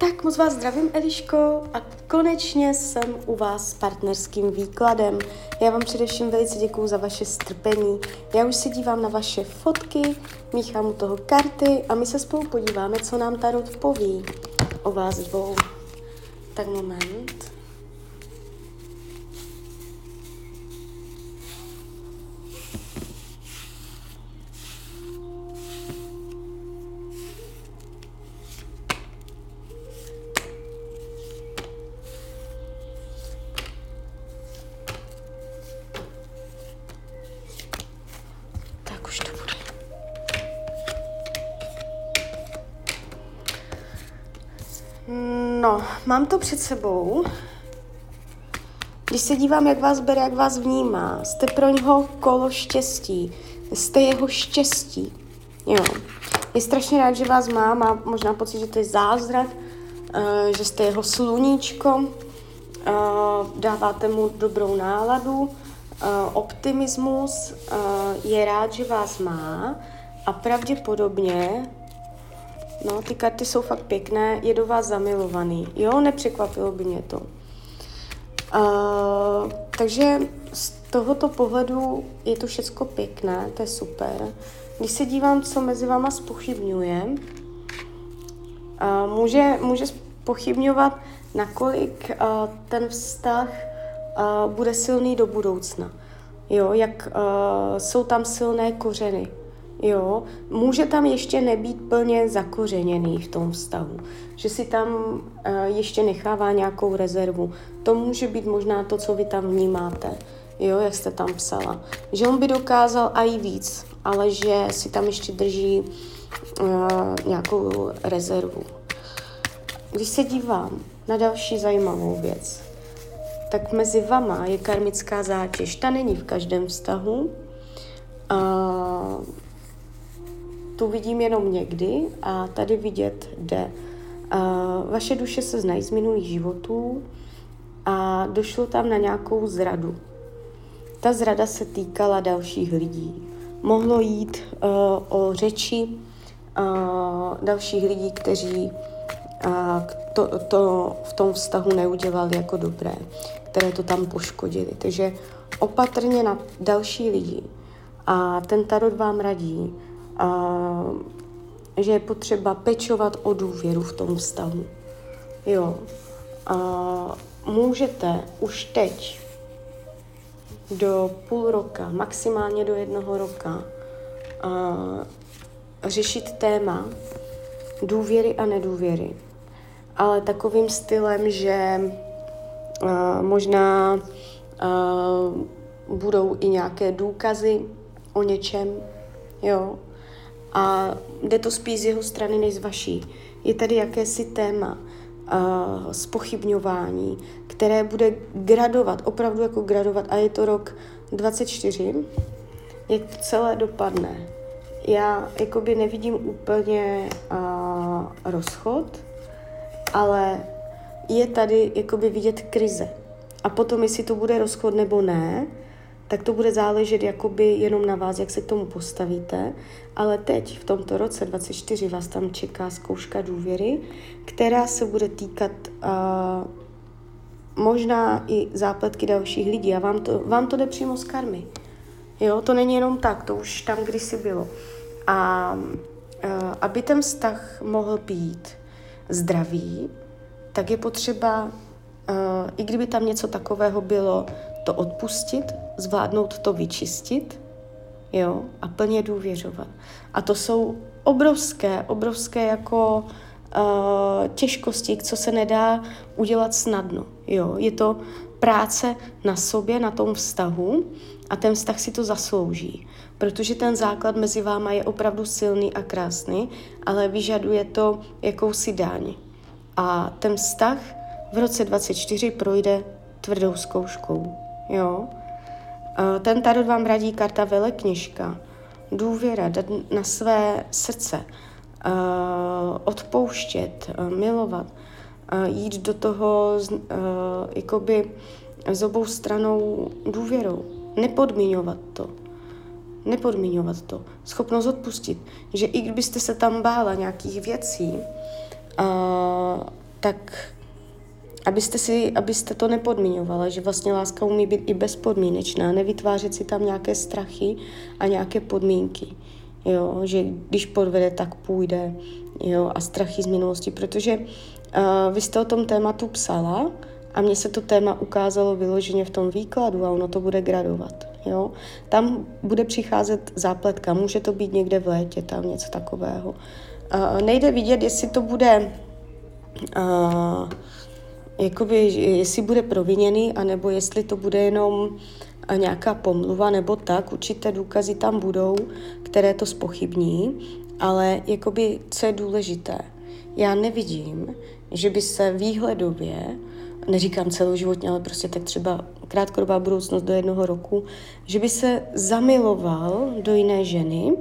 Tak moc vás zdravím, Eliško, a konečně jsem u vás s partnerským výkladem. Já vám především velice děkuju za vaše strpení. Já už se dívám na vaše fotky, míchám u toho karty a my se spolu podíváme, co nám tarot poví o vás dvou. Tak moment. No, mám to před sebou. Když se dívám, jak vás bere, jak vás vnímá, jste pro něho kolo štěstí. Jste jeho štěstí. Jo. Je strašně rád, že vás má. Má možná pocit, že to je zázrak, že jste jeho sluníčko. Dáváte mu dobrou náladu, optimismus. Je rád, že vás má a pravděpodobně... No, ty karty jsou fakt pěkné, je do vás zamilovaný. Jo, nepřekvapilo by mě to. Takže z tohoto pohledu je to všecko pěkné, to je super. Když se dívám, co mezi váma zpochybňuje, může zpochybňovat, nakolik ten vztah bude silný do budoucna. Jo, jak jsou tam silné kořeny. Jo, může tam ještě nebýt plně zakořeněný v tom vztahu, že si tam ještě nechává nějakou rezervu. To může být možná to, co vy tam vnímáte, jo, jak jste tam psala. Že on by dokázal i víc, ale že si tam ještě drží nějakou rezervu. Když se dívám na další zajímavou věc, tak mezi vama je karmická zátěž. Ta není v každém vztahu. Tu vidím jenom někdy a tady vidět jde. Vaše duše se znají z minulých životů a došlo tam na nějakou zradu. Ta zrada se týkala dalších lidí. Mohlo jít o řeči dalších lidí, kteří to v tom vztahu neudělali jako dobré, které to tam poškodili. Takže opatrně na další lidi. A ten tarot vám radí, že je potřeba pečovat o důvěru v tom vztahu. Jo. Můžete už teď do půl roka, maximálně do 1 roku, řešit téma důvěry a nedůvěry. Ale takovým stylem, že možná budou i nějaké důkazy o něčem, jo. A jde to spíš z jeho strany než z vaší. Je tady jakési téma zpochybňování, které bude gradovat, opravdu jako gradovat, a je to rok 24, jak to celé dopadne. Já jakoby nevidím úplně rozchod, ale je tady jakoby vidět krize. A potom, jestli to bude rozchod nebo ne, tak to bude záležet jakoby jenom na vás, jak se k tomu postavíte. Ale teď, v tomto roce 24, vás tam čeká zkouška důvěry, která se bude týkat možná i zápletky dalších lidí. A vám to jde přímo z karmy. Jo, to není jenom tak, to už tam kdysi bylo. A aby ten vztah mohl být zdravý, tak je potřeba, i kdyby tam něco takového bylo, to odpustit, zvládnout to vyčistit, jo, a plně důvěřovat. A to jsou obrovské jako těžkosti, co se nedá udělat snadno, jo. Je to práce na sobě, na tom vztahu, a ten vztah si to zaslouží, protože ten základ mezi váma je opravdu silný a krásný, ale vyžaduje to jakousi daň. A ten vztah v roce 24 projde tvrdou zkouškou, jo. Ten tarot vám radí karta Velekněžka. Důvěra, dát na své srdce, odpouštět, milovat, jít do toho jakoby s obou stranou důvěrou, nepodmiňovat to, schopnost odpustit, že i kdybyste se tam bála nějakých věcí, tak abyste to nepodmiňovala, že vlastně láska umí být i bezpodmínečná, nevytvářet si tam nějaké strachy a nějaké podmínky, jo, že když podvede, tak půjde, jo, a strachy z minulosti, protože vy jste o tom tématu psala a mně se to téma ukázalo vyloženě v tom výkladu a ono to bude gradovat, jo. Tam bude přicházet zápletka, může to být někde v létě, tam něco takového. Nejde vidět, jestli to bude... jakoby, jestli bude proviněný, anebo jestli to bude jenom nějaká pomluva, nebo tak, určité důkazy tam budou, které to zpochybní, ale jakoby, co je důležité, já nevidím, že by se výhledově, neříkám celoživotně, ale prostě tak třeba krátkodobá budoucnost do 1 roku, že by se zamiloval do jiné ženy,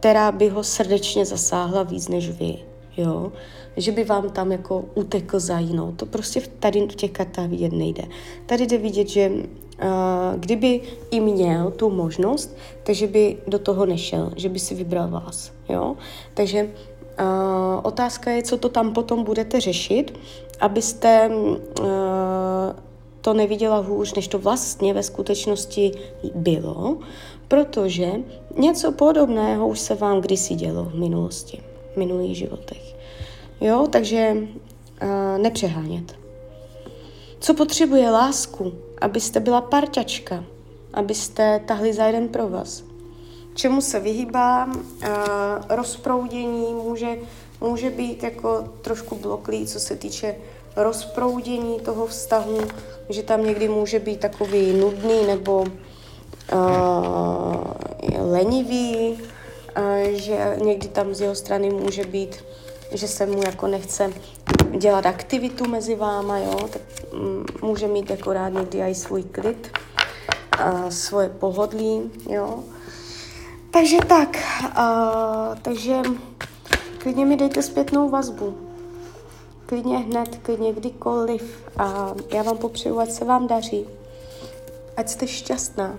která by ho srdečně zasáhla víc než vy. Jo, že by vám tam jako utekl za jinou. To prostě tady v těch kartách vidět nejde. Tady jde vidět, že kdyby i měl tu možnost, takže by do toho nešel, že by si vybral vás. Jo? Takže otázka je, co to tam potom budete řešit, abyste to neviděla hůř, než to vlastně ve skutečnosti bylo, protože něco podobného už se vám kdysi dělo v minulosti. Minulých životech. Jo, takže nepřehánět. Co potřebuje lásku? Abyste byla parťačka, abyste tahli za jeden provaz. Čemu se vyhýbá? Rozproudění může být jako trošku bloklý, co se týče rozproudění toho vztahu, že tam někdy může být takový nudný nebo lenivý, že někdy tam z jeho strany může být, že se mu jako nechce dělat aktivitu mezi váma, jo, tak může mít jako rád někdy i svůj klid, svoje pohodlí, jo. Takže tak, takže klidně mi dejte zpětnou vazbu, klidně hned, klidně kdykoliv a já vám popřeju, ať se vám daří, ať jste šťastná.